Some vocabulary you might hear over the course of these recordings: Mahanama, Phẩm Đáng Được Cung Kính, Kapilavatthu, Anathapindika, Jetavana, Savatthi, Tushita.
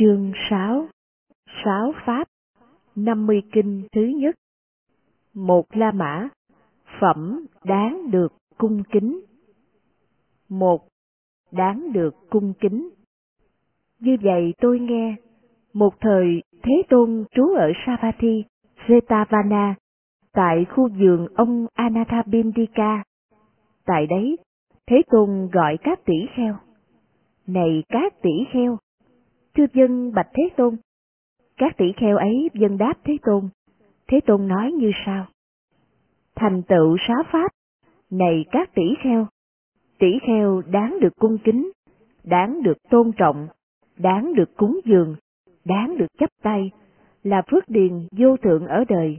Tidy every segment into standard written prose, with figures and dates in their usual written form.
Chương 6 6 Pháp 50 Kinh thứ nhất. 1 La Mã Phẩm Đáng Được Cung Kính. 1. Đáng được cung kính. Như vậy tôi nghe, một thời Thế Tôn trú ở Savatthi, Jetavana, tại khu vườn ông Anathapindika. Tại đấy, Thế Tôn gọi các tỷ kheo. Này các tỷ kheo! Thưa dân bạch Thế Tôn. Các tỷ kheo ấy dân đáp Thế Tôn. Thế Tôn nói như sau: Thành tựu 6 pháp, này các tỷ kheo đáng được cung kính, đáng được tôn trọng, đáng được cúng dường, đáng được chắp tay, là phước điền vô thượng ở đời.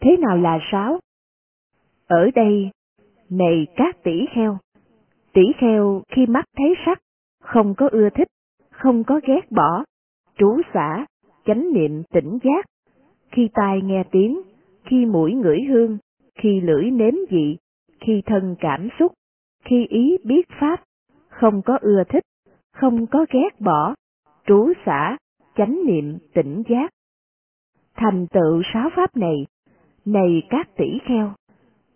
Thế nào là 6? Ở đây, này các tỷ kheo khi mắt thấy sắc, không có ưa thích, không có ghét bỏ, trú xả, chánh niệm tỉnh giác, khi tai nghe tiếng, khi mũi ngửi hương, khi lưỡi nếm vị, khi thân cảm xúc, khi ý biết pháp, không có ưa thích, không có ghét bỏ, trú xả, chánh niệm tỉnh giác. Thành tựu 6 pháp này, này các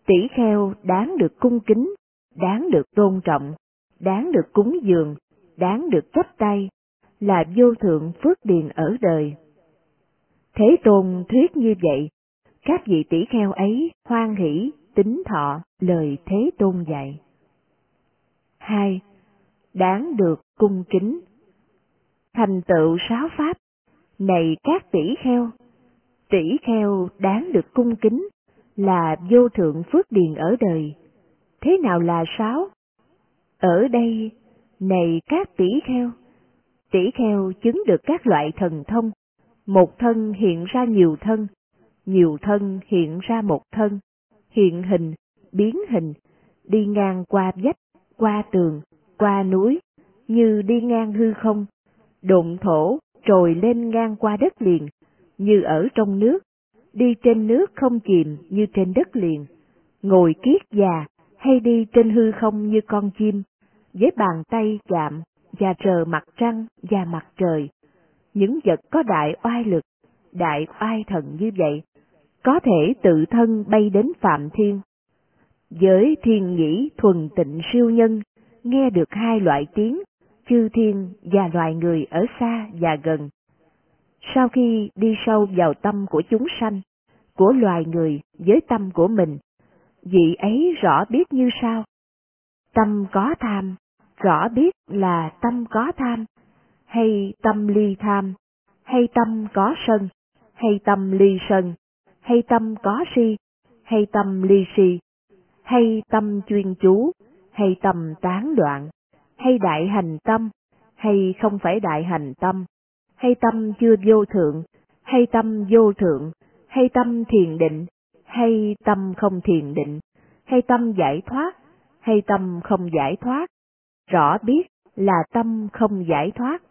tỷ kheo đáng được cung kính, đáng được tôn trọng, đáng được cúng dường, đáng được chắp tay, là vô thượng phước điền ở đời. Thế Tôn thuyết như vậy, các vị tỷ kheo ấy hoan hỷ tín thọ lời Thế Tôn dạy. 2. Đáng được cung kính. Thành tựu 6 pháp, này các tỷ kheo đáng được cung kính, là vô thượng phước điền ở đời. Thế nào là 6? Ở đây, này các tỷ kheo chứng được các loại thần thông, một thân hiện ra nhiều thân hiện ra một thân, hiện hình, biến hình, đi ngang qua vách, qua tường, qua núi, như đi ngang hư không, độn thổ, trồi lên ngang qua đất liền, như ở trong nước, đi trên nước không chìm như trên đất liền, ngồi kiết già hay đi trên hư không như con chim, với bàn tay chạm và rờ mặt trăng và mặt trời. Những vật có đại oai lực, đại oai thần như vậy, có thể tự thân bay đến Phạm Thiên. Với thiên nhĩ thuần tịnh siêu nhân, nghe được 2 loại tiếng, chư thiên và loài người ở xa và gần. Sau khi đi sâu vào tâm của chúng sanh, của loài người với tâm của mình, vị ấy rõ biết như sau: tâm có tham, rõ biết là tâm có tham, hay tâm ly tham, hay tâm có sân, hay tâm ly sân, hay tâm có si, hay tâm ly si, hay tâm chuyên chú, hay tâm tán loạn, hay đại hành tâm, hay không phải đại hành tâm, hay tâm chưa vô thượng, hay tâm vô thượng, hay tâm thiền định, hay tâm không thiền định, hay tâm giải thoát, hay tâm không giải thoát, rõ biết là tâm không giải thoát.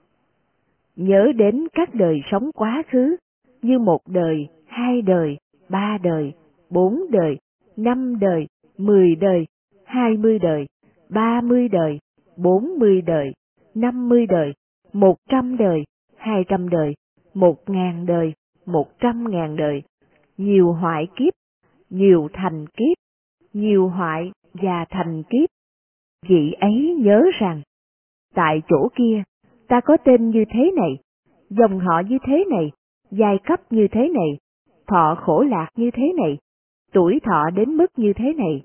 Nhớ đến các đời sống quá khứ, như 1 đời, 2 đời, 3 đời, 4 đời, 5 đời, 10 đời, 20 đời, 30 đời, 40 đời, 50 đời, 100 đời, 200 đời, 1000 đời, 100.000 đời, nhiều hoại kiếp, nhiều thành kiếp, nhiều hoại và thành kiếp. Vị ấy nhớ rằng, tại chỗ kia, ta có tên như thế này, dòng họ như thế này, giai cấp như thế này, thọ khổ lạc như thế này, tuổi thọ đến mức như thế này.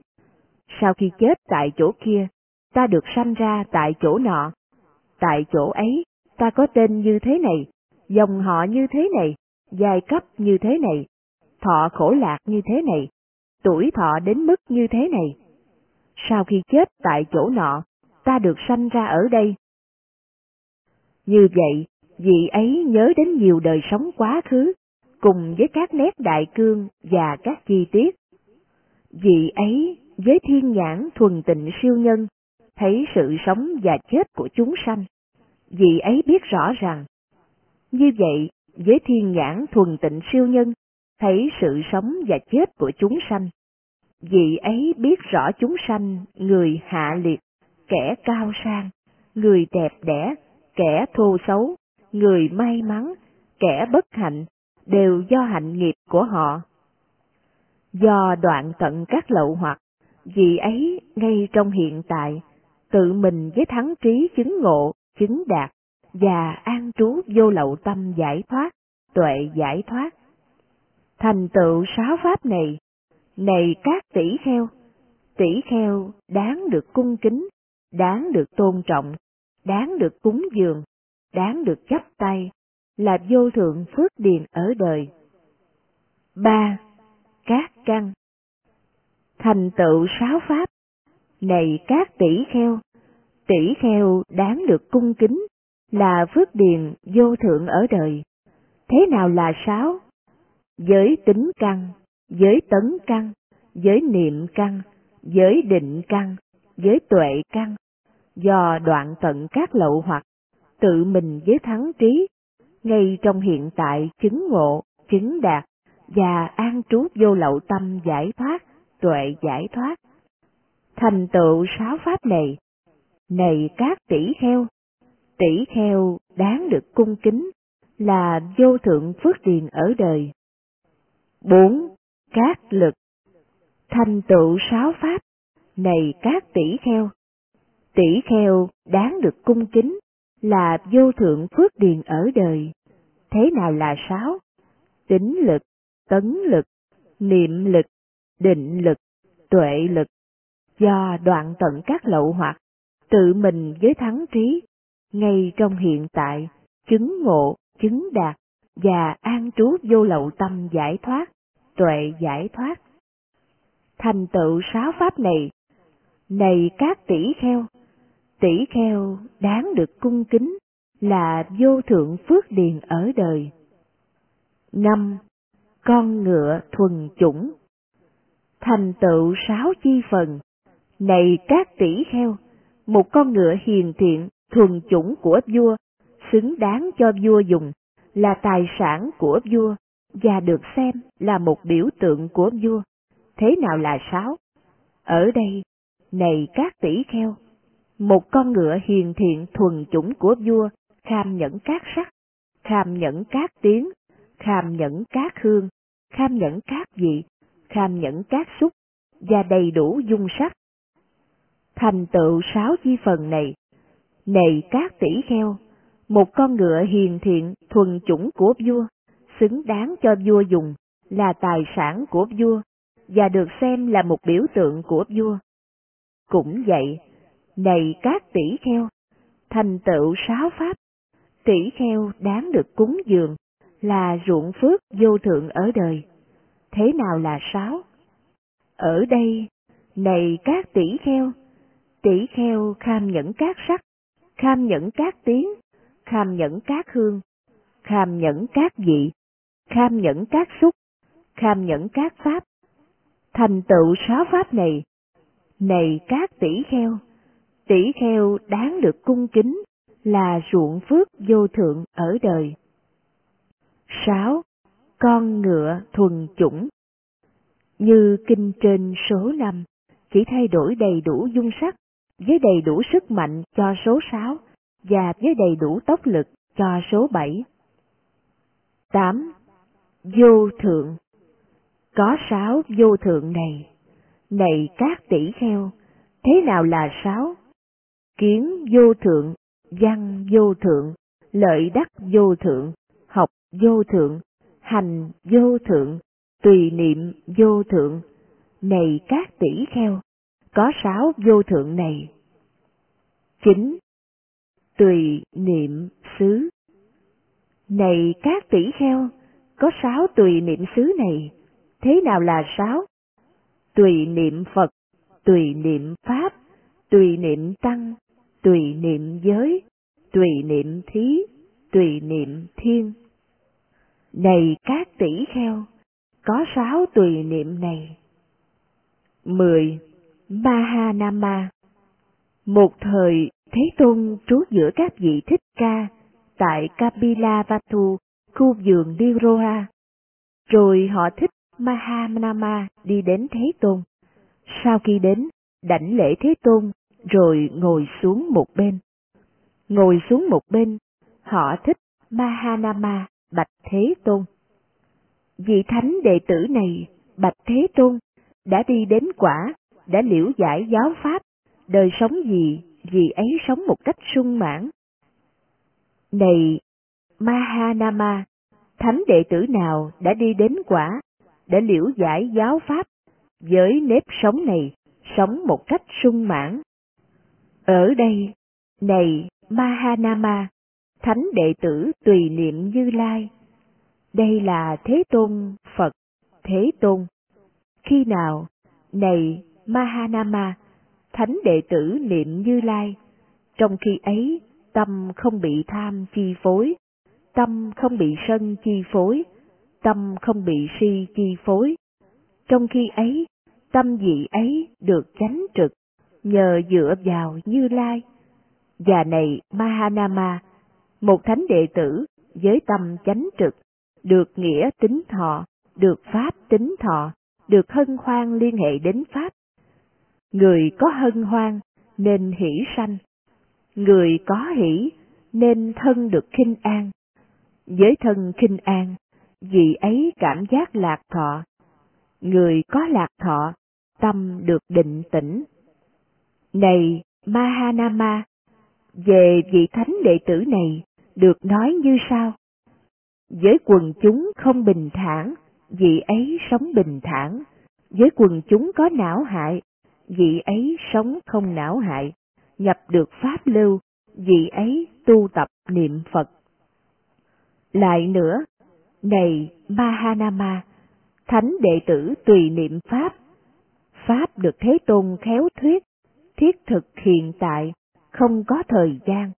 Sau khi chết tại chỗ kia, ta được sanh ra tại chỗ nọ. Tại chỗ ấy, ta có tên như thế này, dòng họ như thế này, giai cấp như thế này, thọ khổ lạc như thế này, tuổi thọ đến mức như thế này. Sau khi chết tại chỗ nọ, ta được sanh ra ở đây. Như vậy, vị ấy nhớ đến nhiều đời sống quá khứ, cùng với các nét đại cương và các chi tiết. Vị ấy, với thiên nhãn thuần tịnh siêu nhân, thấy sự sống và chết của chúng sanh. Vị ấy biết rõ rằng, như vậy, với thiên nhãn thuần tịnh siêu nhân, thấy sự sống và chết của chúng sanh. Vị ấy biết rõ chúng sanh, người hạ liệt, kẻ cao sang, người đẹp đẽ, kẻ thô xấu, người may mắn, kẻ bất hạnh đều do hạnh nghiệp của họ. Do đoạn tận các lậu hoặc, vì ấy ngay trong hiện tại, tự mình với thắng trí chứng ngộ, chứng đạt, và an trú vô lậu tâm giải thoát, tuệ giải thoát. Thành tựu 6 pháp này, này các tỷ kheo đáng được cung kính, đáng được tôn trọng, đáng được cúng dường, đáng được chắp tay, là vô thượng phước điền ở đời. 3. Các căn. Thành tựu 6 pháp, này các tỷ kheo đáng được cung kính, là phước điền vô thượng ở đời. Thế nào là 6? Với tính căn, với tấn căn, với niệm căn, với định căn, với tuệ căn, do đoạn tận các lậu hoặc, tự mình với thắng trí, ngay trong hiện tại chứng ngộ, chứng đạt, và an trú vô lậu tâm giải thoát, tuệ giải thoát. Thành tựu 6 pháp này, này các tỷ kheo đáng được cung kính, là vô thượng phước điền ở đời. 4. Các lực. Thành tựu 6 pháp, này các tỷ kheo đáng được cung kính, là vô thượng phước điền ở đời. Thế nào là 6? Tính lực, tấn lực, niệm lực, định lực, tuệ lực, do đoạn tận các lậu hoặc, tự mình với thắng trí, ngay trong hiện tại, chứng ngộ, chứng đạt, và an trú vô lậu tâm giải thoát, tuệ giải thoát. Thành tựu 6 pháp này, này các tỷ kheo đáng được cung kính, là vô thượng phước điền ở đời. 5. Con ngựa thuần chủng. Thành tựu 6 chi phần, này các tỷ kheo, một con ngựa hiền thiện, thuần chủng của vua, xứng đáng cho vua dùng, là tài sản của vua, và được xem là một biểu tượng của vua. Thế nào là 6? Ở đây, này các tỷ kheo, một con ngựa hiền thiện thuần chủng của vua, kham nhẫn các sắc, kham nhẫn các tiếng, kham nhẫn các hương, kham nhẫn các vị, kham nhẫn các xúc, và đầy đủ dung sắc. Thành tựu 6 chi phần này, này các tỷ kheo, một con ngựa hiền thiện thuần chủng của vua, xứng đáng cho vua dùng, là tài sản của vua, và được xem là một biểu tượng của vua. Cũng vậy, này các tỷ kheo, thành tựu 6 pháp, tỷ kheo đáng được cúng dường, là ruộng phước vô thượng ở đời. Thế nào là 6? Ở đây, này các tỷ kheo kham nhẫn các sắc, kham nhẫn các tiếng, kham nhẫn các hương, kham nhẫn các vị, kham nhẫn các xúc, kham nhẫn các pháp. Thành tựu 6 pháp này, này các tỷ kheo đáng được cung kính, là ruộng phước vô thượng ở đời. 6. Con ngựa thuần chủng. Như kinh trên số 5, chỉ thay đổi đầy đủ dung sắc, với đầy đủ sức mạnh cho số 6, và với đầy đủ tốc lực cho số 7. 8. Vô thượng. Có 6 vô thượng này, này các tỷ kheo, thế nào là 6? Kiến vô thượng, văn vô thượng, lợi đắc vô thượng, học vô thượng, hành vô thượng, tùy niệm vô thượng, này các tỷ kheo, có 6 vô thượng này. 9. Tùy niệm xứ. Này các tỷ kheo, có 6 tùy niệm xứ này, thế nào là 6? Tùy niệm Phật, tùy niệm Pháp, tùy niệm Tăng, tùy niệm giới, tùy niệm thí, tùy niệm thiên. Này các tỷ kheo, có 6 tùy niệm này. 10. Mahanama. Một thời Thế Tôn trú giữa các vị Thích Ca tại Kapilavatthu, khu vườn Di-Roha. Rồi họ Thích Mahanama đi đến Thế Tôn. Sau khi đến, đảnh lễ Thế Tôn, rồi ngồi xuống một bên. Họ Thích Mahanama bạch Thế Tôn: Vị thánh đệ tử này bạch Thế Tôn đã đi đến quả, đã liễu giải giáo pháp, đời sống gì, vị ấy sống một cách sung mãn. Này Mahanama, thánh đệ tử nào đã đi đến quả, đã liễu giải giáo pháp, với nếp sống này, sống một cách sung mãn. Ở đây, này Mahanama, thánh đệ tử tùy niệm Như Lai. Đây là Thế Tôn Phật, Thế Tôn. Khi nào, này Mahanama, thánh đệ tử niệm Như Lai, trong khi ấy tâm không bị tham chi phối, tâm không bị sân chi phối, tâm không bị si chi phối. Trong khi ấy, tâm vị ấy được chánh trực, nhờ dựa vào Như Lai. Và này Mahanama, một thánh đệ tử với tâm chánh trực, được nghĩa tính thọ, được pháp tính thọ, được hân hoan liên hệ đến pháp. Người có hân hoan nên hỷ sanh, người có hỷ nên thân được khinh an. Với thân khinh an, vị ấy cảm giác lạc thọ. Người có lạc thọ, tâm được định tĩnh. Này Mahanama, về vị thánh đệ tử này được nói như sau: Với quần chúng không bình thản, vị ấy sống bình thản. Với quần chúng có não hại, vị ấy sống không não hại. Nhập được pháp lưu, vị ấy tu tập niệm Phật. Lại nữa, này Mahanama, thánh đệ tử tùy niệm pháp. Pháp được Thế Tôn khéo thuyết, thiết thực hiện tại, không có thời gian,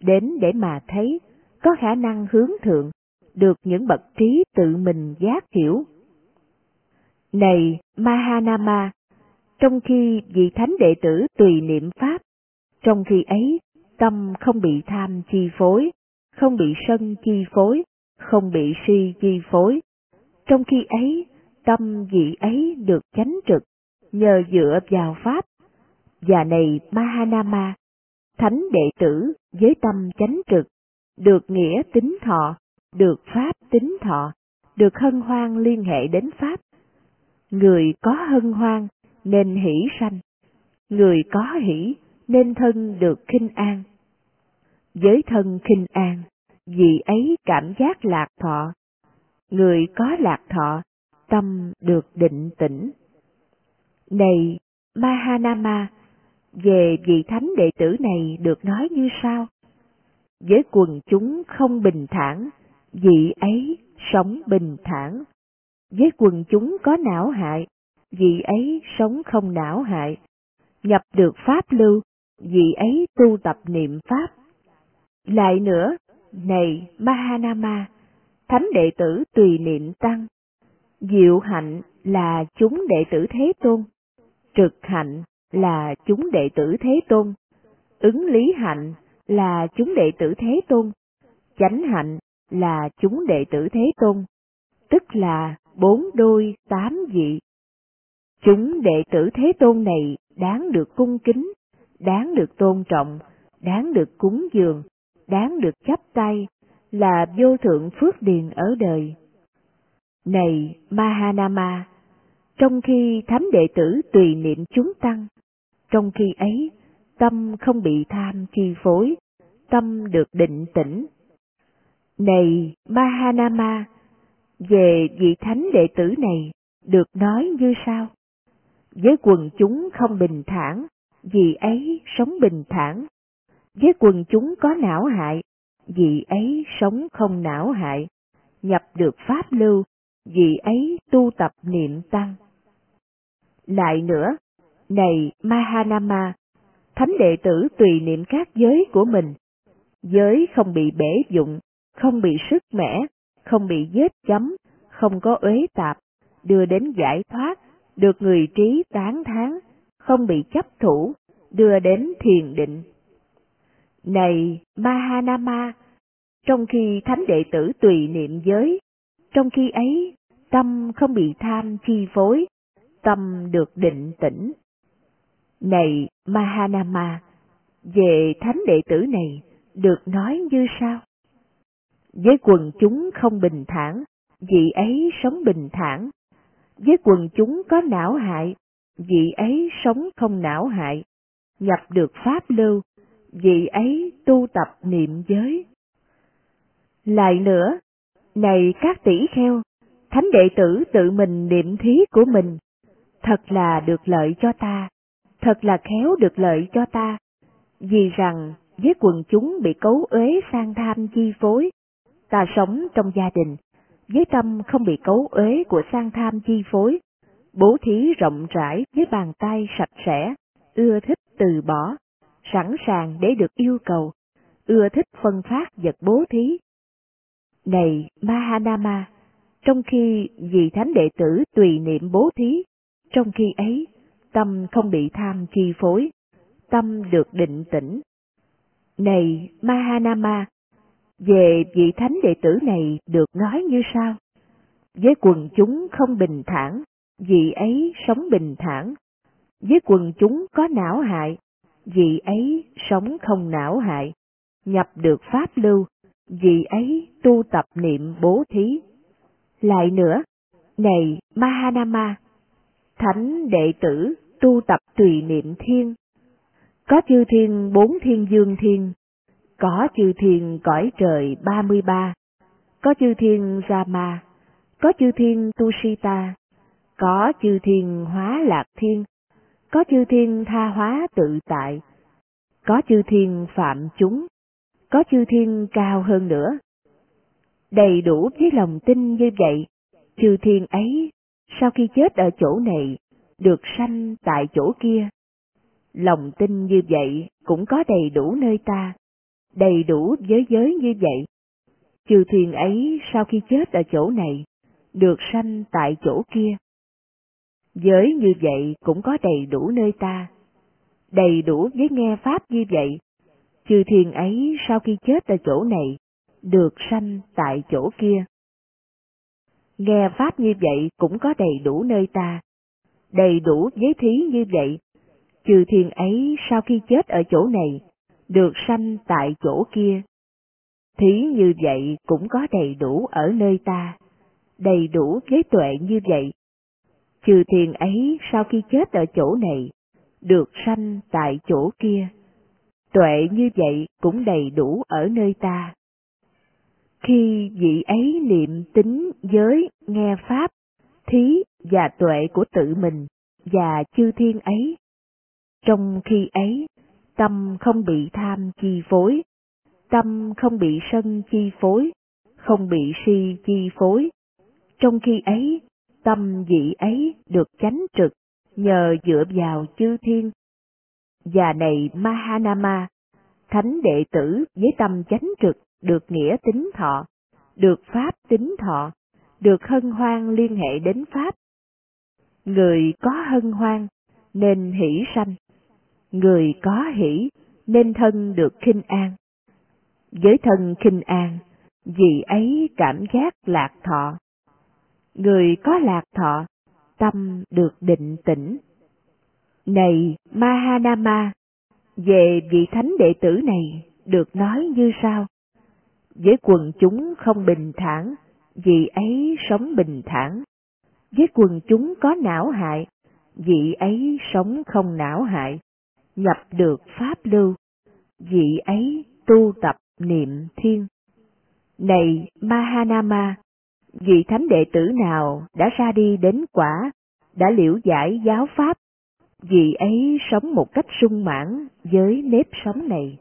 đến để mà thấy, có khả năng hướng thượng, được những bậc trí tự mình giác hiểu. Này Mahanama, trong khi vị thánh đệ tử tùy niệm pháp, trong khi ấy tâm không bị tham chi phối, không bị sân chi phối, không bị si chi phối. Trong khi ấy, tâm vị ấy được chánh trực, nhờ dựa vào pháp. Và này Mahanama, thánh đệ tử với tâm chánh trực, được nghĩa tính thọ, được pháp tính thọ, được hân hoan liên hệ đến pháp. Người có hân hoan nên hỷ sanh, người có hỷ nên thân được khinh an. Với thân khinh an, vị ấy cảm giác lạc thọ. Người có lạc thọ, tâm được định tĩnh. Này Mahanama, về vị thánh đệ tử này được nói như sau: Với quần chúng không bình thản, vị ấy sống bình thản. Với quần chúng có não hại, vị ấy sống không não hại. Nhập được pháp lưu, vị ấy tu tập niệm pháp. Lại nữa, này Mahanama, thánh đệ tử tùy niệm tăng. Diệu hạnh là chúng đệ tử Thế Tôn, trực hạnh là chúng đệ tử Thế Tôn, ứng lý hạnh là chúng đệ tử Thế Tôn, chánh hạnh là chúng đệ tử Thế Tôn, tức là 4 đôi 8 vị. Chúng đệ tử Thế Tôn này đáng được cung kính, đáng được tôn trọng, đáng được cúng dường, đáng được chắp tay, là vô thượng phước điền ở đời. Này Mahanama, trong khi thánh đệ tử tùy niệm chúng tăng, trong khi ấy tâm không bị tham chi phối, tâm được định tĩnh. Này Mahanama, về vị thánh đệ tử này được nói như sau: Với quần chúng không bình thản, vị ấy sống bình thản. Với quần chúng có não hại, vị ấy sống không não hại. Nhập được pháp lưu, vị ấy tu tập niệm tăng. Lại nữa, này Mahanama, thánh đệ tử tùy niệm các giới của mình. Giới không bị bể vụng, không bị sứt mẻ, không bị vết chấm, không có uế tạp, đưa đến giải thoát, được người trí tán thán, không bị chấp thủ, đưa đến thiền định. Này Mahanama, trong khi thánh đệ tử tùy niệm giới, trong khi ấy tâm không bị tham chi phối, tâm được định tĩnh. Này Mahanama, về thánh đệ tử này được nói như sau: Với quần chúng không bình thản, vị ấy sống bình thản. Với quần chúng có não hại, vị ấy sống không não hại. Nhập được pháp lưu, vị ấy tu tập niệm giới. Lại nữa, này các tỷ kheo, thánh đệ tử tự mình niệm thí của mình, thật là được lợi cho ta, thật là khéo được lợi cho ta, vì rằng với quần chúng bị cấu uế sang tham chi phối, ta sống trong gia đình, với tâm không bị cấu uế của sang tham chi phối, bố thí rộng rãi với bàn tay sạch sẽ, ưa thích từ bỏ, sẵn sàng để được yêu cầu, ưa thích phân phát vật bố thí. Này Mahanama, trong khi vị thánh đệ tử tùy niệm bố thí, trong khi ấy, tâm không bị tham chi phối, tâm được định tĩnh. Này Mahanama, về vị thánh đệ tử này được nói như sau: với quần chúng không bình thản, vị ấy sống bình thản. Với quần chúng có não hại, vị ấy sống không não hại. Nhập được pháp lưu, vị ấy tu tập niệm bố thí. Lại nữa, này Mahanama, thánh đệ tử tu tập tùy niệm thiên. Có chư thiên 4 thiên dương thiên, có chư thiên cõi trời 33, có chư thiên Rama, có chư thiên Tushita, có chư thiên Hóa Lạc Thiên, có chư thiên Tha Hóa Tự Tại, có chư thiên Phạm Chúng, có chư thiên cao hơn nữa. Đầy đủ với lòng tin như vậy, chư thiên ấy sau khi chết ở chỗ này được sanh tại chỗ kia. Lòng tin như vậy cũng có đầy đủ nơi ta, đầy đủ với giới như vậy. Chư thiên ấy sau khi chết ở chỗ này được sanh tại chỗ kia. Giới như vậy cũng có đầy đủ nơi ta, đầy đủ với nghe pháp như vậy. Chư thiên ấy sau khi chết ở chỗ này được sanh tại chỗ kia. Nghe pháp như vậy cũng có đầy đủ nơi ta, đầy đủ với thí như vậy. Chư thiên ấy sau khi chết ở chỗ này được sanh tại chỗ kia. Thí như vậy cũng có đầy đủ ở nơi ta, đầy đủ với tuệ như vậy. Chư thiên ấy sau khi chết ở chỗ này được sanh tại chỗ kia. Tuệ như vậy cũng đầy đủ ở nơi ta. Khi vị ấy niệm tính, giới, nghe pháp, thí và tuệ của tự mình và chư thiên ấy, trong khi ấy, tâm không bị tham chi phối, tâm không bị sân chi phối, không bị si chi phối. Trong khi ấy, tâm vị ấy được chánh trực nhờ dựa vào chư thiên. Và này Mahanama, thánh đệ tử với tâm chánh trực được nghĩa tính thọ, được pháp tính thọ, được hân hoan liên hệ đến pháp. Người có hân hoan nên hỷ sanh, người có hỷ nên thân được khinh an. Với thân khinh an, vị ấy cảm giác lạc thọ. Người có lạc thọ, tâm được định tĩnh. Này Mahanama, về vị thánh đệ tử này được nói như sau: với quần chúng không bình thản, vị ấy sống bình thản. Với quần chúng có não hại, vị ấy sống không não hại. Nhập được pháp lưu, vị ấy tu tập niệm thiên. Này Mahanama, vị thánh đệ tử nào đã ra đi đến quả, đã liễu giải giáo pháp, vị ấy sống một cách sung mãn với nếp sống này.